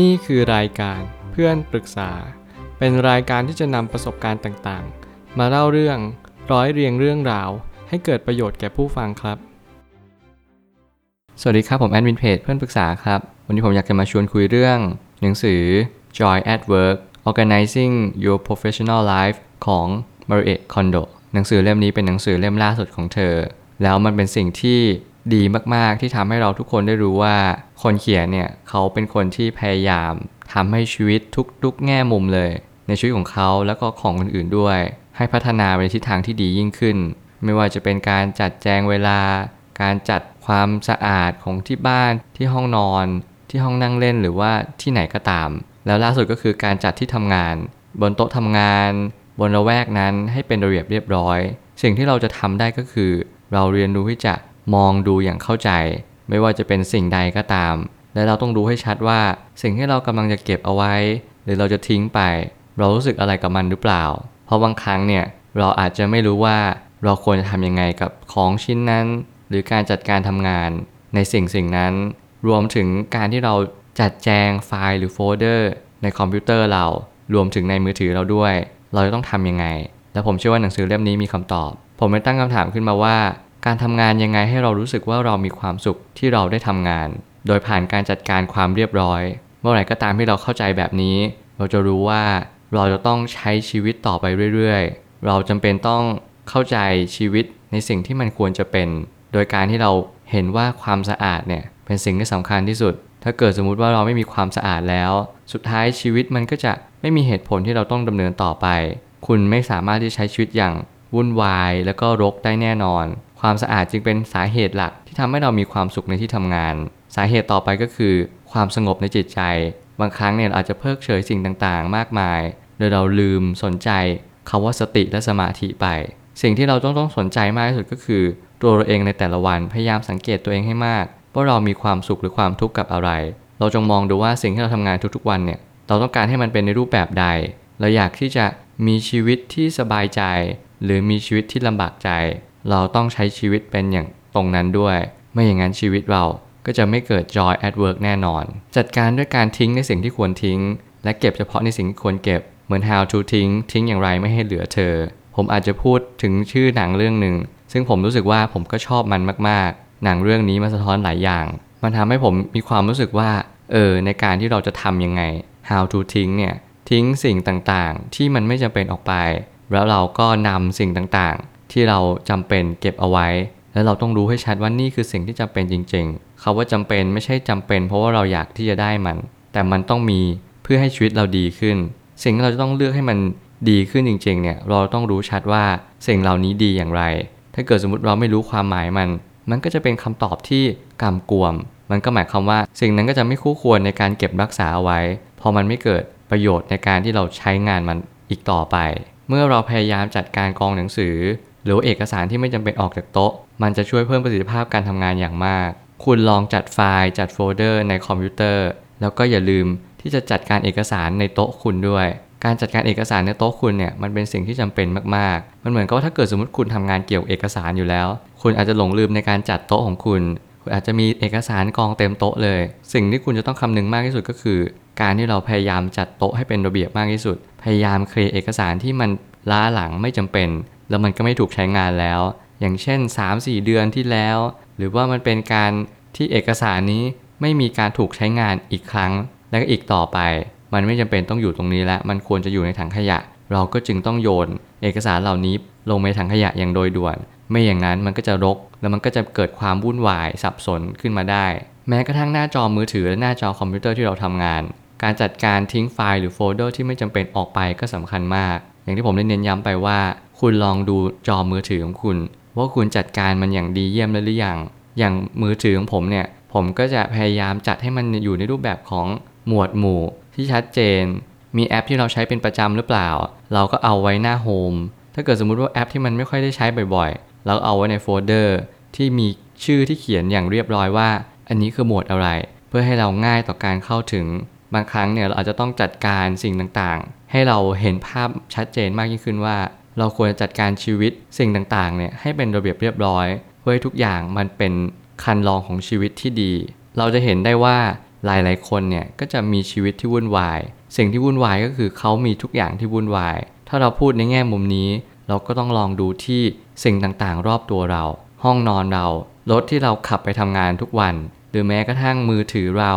นี่คือรายการเพื่อนปรึกษาเป็นรายการที่จะนำประสบการณ์ต่างๆมาเล่าเรื่องร้อยเรียงเรื่องราวให้เกิดประโยชน์แก่ผู้ฟังครับสวัสดีครับผมแอดมินเพจเพื่อนปรึกษาครับวันนี้ผมอยากจะมาชวนคุยเรื่องหนังสือ Joy at Work Organizing Your Professional Life ของ Marie Kondo หนังสือเล่มนี้เป็นหนังสือเล่มล่าสุดของเธอแล้วมันเป็นสิ่งที่ดีมากๆที่ทำให้เราทุกคนได้รู้ว่าคนเขียนเนี่ยเขาเป็นคนที่พยายามทำให้ชีวิตทุกๆแง่มุมเลยในชีวิตของเขาแล้วก็ของคนอื่นด้วยให้พัฒนาไปในทิศทางที่ดียิ่งขึ้นไม่ว่าจะเป็นการจัดแจงเวลาการจัดความสะอาดของที่บ้านที่ห้องนอนที่ห้องนั่งเล่นหรือว่าที่ไหนก็ตามแล้วล่าสุดก็คือการจัดที่ทำงานบนโต๊ะทำงานบนระแวกนั้นให้เป็นระเบียบเรียบร้อยสิ่งที่เราจะทำได้ก็คือเราเรียนรู้ที่จะมองดูอย่างเข้าใจไม่ว่าจะเป็นสิ่งใดก็ตามและเราต้องรู้ให้ชัดว่าสิ่งที่เรากำลังจะเก็บเอาไว้หรือเราจะทิ้งไปเรารู้สึกอะไรกับมันหรือเปล่าเพราะบางครั้งเนี่ยเราอาจจะไม่รู้ว่าเราควรจะทำยังไงกับของชิ้นนั้นหรือการจัดการทำงานในสิ่งนั้นรวมถึงการที่เราจัดแจงไฟล์หรือโฟลเดอร์ในคอมพิวเตอร์เรารวมถึงในมือถือเราด้วยเราจะต้องทำยังไงและผมเชื่อว่าหนังสือเล่มนี้มีคำตอบผมได้ตั้งคำถามขึ้นมาว่าการทำงานยังไงให้เรารู้สึกว่าเรามีความสุขที่เราได้ทำงานโดยผ่านการจัดการความเรียบร้อยเมื่อไหร่ก็ตามที่เราเข้าใจแบบนี้เราจะรู้ว่าเราจะต้องใช้ชีวิตต่อไปเรื่อยๆเราจำเป็นต้องเข้าใจชีวิตในสิ่งที่มันควรจะเป็นโดยการที่เราเห็นว่าความสะอาดเนี่ยเป็นสิ่งที่สำคัญที่สุดถ้าเกิดสมมุติว่าเราไม่มีความสะอาดแล้วสุดท้ายชีวิตมันก็จะไม่มีเหตุผลที่เราต้องดำเนินต่อไปคุณไม่สามารถที่จะใช้ชีวิตอย่างวุ่นวายแล้วก็รกได้แน่นอนความสะอาดจึงเป็นสาเหตุหลักที่ทำให้เรามีความสุขในที่ทำงานสาเหตุต่อไปก็คือความสงบในจิตใจบางครั้งเนี่ยอาจจะเพิกเฉยสิ่งต่างๆมากมายโดยเราลืมสนใจคำว่าสติและสมาธิไปสิ่งที่เราต้องสนใจมากที่สุดก็คือตัวเราเองในแต่ละวันพยายามสังเกตตัวเองให้มากว่าเรามีความสุขหรือความทุกข์กับอะไรเราจงมองดูว่าสิ่งที่เราทำงานทุกๆวันเนี่ยเราต้องการให้มันเป็นในรูปแบบใดเราอยากที่จะมีชีวิตที่สบายใจหรือมีชีวิตที่ลำบากใจเราต้องใช้ชีวิตเป็นอย่างตรงนั้นด้วยไม่อย่างนั้นชีวิตเราก็จะไม่เกิด Joy at Work แน่นอนจัดการด้วยการทิ้งในสิ่งที่ควรทิ้งและเก็บเฉพาะในสิ่งที่ควรเก็บเหมือน How to ทิ้งอย่างไรไม่ให้เหลือเธอผมอาจจะพูดถึงชื่อหนังเรื่องหนึ่งซึ่งผมรู้สึกว่าผมก็ชอบมันมากๆหนังเรื่องนี้มันสะท้อนหลายอย่างมันทำให้ผมมีความรู้สึกว่าในการที่เราจะทำยังไง How to ทิ้งสิ่งต่างๆที่มันไม่จำเป็นออกไปแล้วเราก็นำสิ่งต่างๆที่เราจำเป็นเก็บเอาไว้แล้วเราต้องรู้ให้ชัดว่านี่คือสิ่งที่จำเป็นจริงๆคำว่าจำเป็นไม่ใช่จำเป็นเพราะว่าเราอยากที่จะได้มันแต่มันต้องมีเพื่อให้ชีวิตเราดีขึ้นสิ่งที่เราจะต้องเลือกให้มันดีขึ้นจริงๆเนี่ยเราต้องรู้ชัดว่าสิ่งเหล่านี้ดีอย่างไรถ้าเกิดสมมติเราไม่รู้ความหมายมันก็จะเป็นคำตอบที่ก่ำกวมมันก็หมายความว่าสิ่งนั้นก็จะไม่คู่ควรในการเก็บรักษาเอาไว้พอมันไม่เกิดประโยชน์ในการที่เราใช้งานมันอีกต่อไปเมื่อเราพยายามจัดการกองหนังสือหรือเอกสารที่ไม่จำเป็นออกจากโต๊ะมันจะช่วยเพิ่มประสิทธิภาพการทำงานอย่างมากคุณลองจัดไฟล์จัดโฟลเดอร์ในคอมพิวเตอร์แล้วก็อย่าลืมที่จะจัดการเอกสารในโต๊ะคุณด้วยการจัดการเอกสารในโต๊ะคุณเนี่ยมันเป็นสิ่งที่จำเป็นมากๆมันเหมือนกับว่าถ้าเกิดสมมติคุณทำงานเกี่ยวเอกสารอยู่แล้วคุณอาจจะหลงลืมในการจัดโต๊ะของคุณอาจจะมีเอกสารกองเต็มโต๊ะเลยสิ่งที่คุณจะต้องคำนึงมากที่สุดก็คือการที่เราพยายามจัดโต๊ะให้เป็นระเบียบมากที่สุดพยายามเคลียร์เอกสารที่มันล้าหลังไม่จำเป็นแล้วมันก็ไม่ถูกใช้งานแล้วอย่างเช่น 3-4 เดือนที่แล้วหรือว่ามันเป็นการที่เอกสารนี้ไม่มีการถูกใช้งานอีกครั้งและก็อีกต่อไปมันไม่จำเป็นต้องอยู่ตรงนี้แล้วมันควรจะอยู่ในถังขยะเราก็จึงต้องโยนเอกสารเหล่านี้ลงในถังขยะอย่างโดยด่วนไม่อย่างนั้นมันก็จะรกแล้วมันก็จะเกิดความวุ่นวายสับสนขึ้นมาได้แม้กระทั่งหน้าจอมือถือและหน้าจอคอมพิวเตอร์ที่เราทำงานการจัดการทิ้งไฟล์หรือโฟลเดอร์ที่ไม่จำเป็นออกไปก็สำคัญมากอย่างที่ผมได้เน้นย้ำไปว่าคุณลองดูจอมือถือของคุณว่าคุณจัดการมันอย่างดีเยี่ยมแล้วหรือยังอย่างมือถือของผมเนี่ยผมก็จะพยายามจัดให้มันอยู่ในรูปแบบของหมวดหมู่ที่ชัดเจนมีแอปที่เราใช้เป็นประจำหรือเปล่าเราก็เอาไว้หน้าโฮมถ้าเกิดสมมุติว่าแอปที่มันไม่ค่อยได้ใช้บ่อยๆเราเอาไว้ในโฟลเดอร์ที่มีชื่อที่เขียนอย่างเรียบร้อยว่าอันนี้คือหมวดอะไรเพื่อให้เราง่ายต่อการเข้าถึงบางครั้งเนี่ยเราอาจจะต้องจัดการสิ่งต่างๆให้เราเห็นภาพชัดเจนมากยิ่งขึ้นว่าเราควรจะจัดการชีวิตสิ่งต่างๆเนี่ยให้เป็นระเบียบเรียบร้อยเพื่อให้ทุกอย่างมันเป็นคันลองของชีวิตที่ดีเราจะเห็นได้ว่า หลายๆคนเนี่ยก็จะมีชีวิตที่วุ่นวายสิ่งที่วุ่นวายก็คือเขามีทุกอย่างที่วุ่นวายถ้าเราพูดในแง่มุมนี้เราก็ต้องลองดูที่สิ่งต่างๆรอบตัวเราห้องนอนเรารถที่เราขับไปทำงานทุกวันหรือแม้กระทั่งมือถือเรา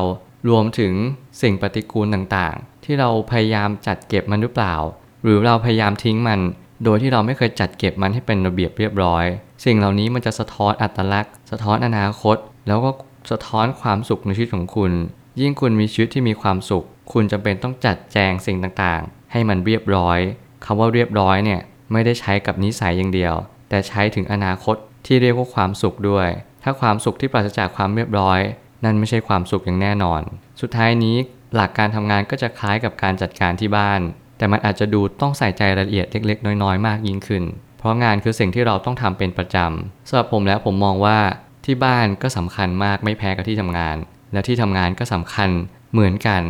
รวมถึงสิ่งปฏิกูลต่างๆที่เราพยายามจัดเก็บมันหรือเปล่าหรือเราพยายามทิ้งมันโดยที่เราไม่เคยจัดเก็บมันให้เป็นระเบียบเรียบร้อยสิ่งเหล่านี้มันจะสะท้อนอัตลักษณ์สะท้อนอนาคตแล้วก็สะท้อนความสุขในชีวิตของคุณยิ่งคุณมีชีวิตที่มีความสุขคุณจำเป็นต้องจัดแจงสิ่งต่างๆให้มันเรียบร้อยคำว่าเรียบร้อยเนี่ยไม่ได้ใช้กับนิสัยอย่างเดียวแต่ใช้ถึงอนาคตที่เรียกว่าความสุขด้วยถ้าความสุขที่ปราศจากความเรียบร้อยนั่นไม่ใช่ความสุขอย่างแน่นอนสุดท้ายนี้หลักการทำงานก็จะคล้ายกับการจัดการที่บ้านแต่มันอาจจะดูต้องใส่ใจรายละเอียดเล็กๆน้อยๆมากยิ่งขึ้นเพราะงานคือสิ่งที่เราต้องทำเป็นประจำสำหรับผมแล้วผมมองว่าที่บ้านก็สำคัญมากไม่แพ้กับที่ทำงานและที่ทำงานก็สำคัญเหมือนกัน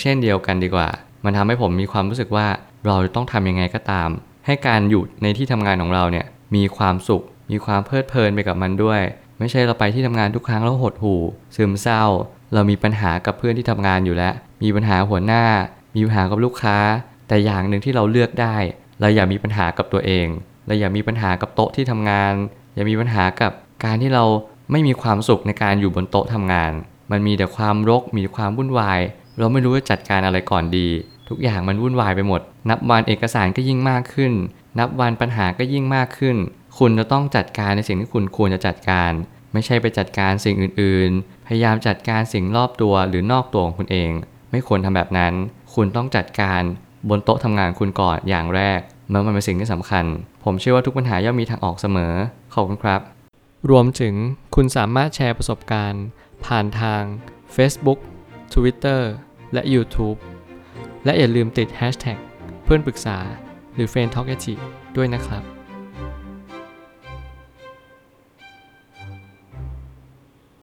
เช่นเดียวกันดีกว่ามันทำให้ผมมีความรู้สึกว่าเราต้องทำยังไงก็ตามให้การอยู่ในที่ทำงานของเราเนี่ยมีความสุขมีความเพลิดเพลินไปกับมันด้วยไม่ใช่เราไปที่ทำงานทุกครั้งแล้วหดหู่ซึมเศร้าเรามีปัญหากับเพื่อนที่ทำงานอยู่แล้วมีปัญหาหัวหน้ามีปัญหากับลูกค้าแต่อย่างหนึ่งที่เราเลือกได้เราอย่ามีปัญหากับตัวเองเราอย่ามีปัญหากับโต๊ะที่ทำงานอย่ามีปัญหากับการที่เราไม่มีความสุขในการอยู่บนโต๊ะทำงานมันมีแต่ความรกมีความวุ่นวายเราไม่รู้จะจัดการอะไรก่อนดีทุกอย่างมันวุ่นวายไปหมดนับวันเอกสารก็ยิ่งมากขึ้นนับวันปัญหาก็ยิ่งมากขึ้นคุณจะต้องจัดการในสิ่งที่คุณควรจะจัดการไม่ใช่ไปจัดการสิ่งอื่นๆพยายามจัดการสิ่งรอบตัวหรือนอกตัวของคุณเองไม่ควรทำแบบนั้นคุณต้องจัดการบนโต๊ะทำงานคุณก่อนอย่างแรกมันเป็นสิ่งที่สำคัญผมเชื่อว่าทุกปัญหาย่อมมีทางออกเสมอขอบคุณครับรวมถึงคุณสามารถแชร์ประสบการณ์ผ่านทาง Facebook Twitter และ YouTube และอย่าลืมติด Hashtag เพื่อนปรึกษาหรือ Friend Talk ด้วยนะครับ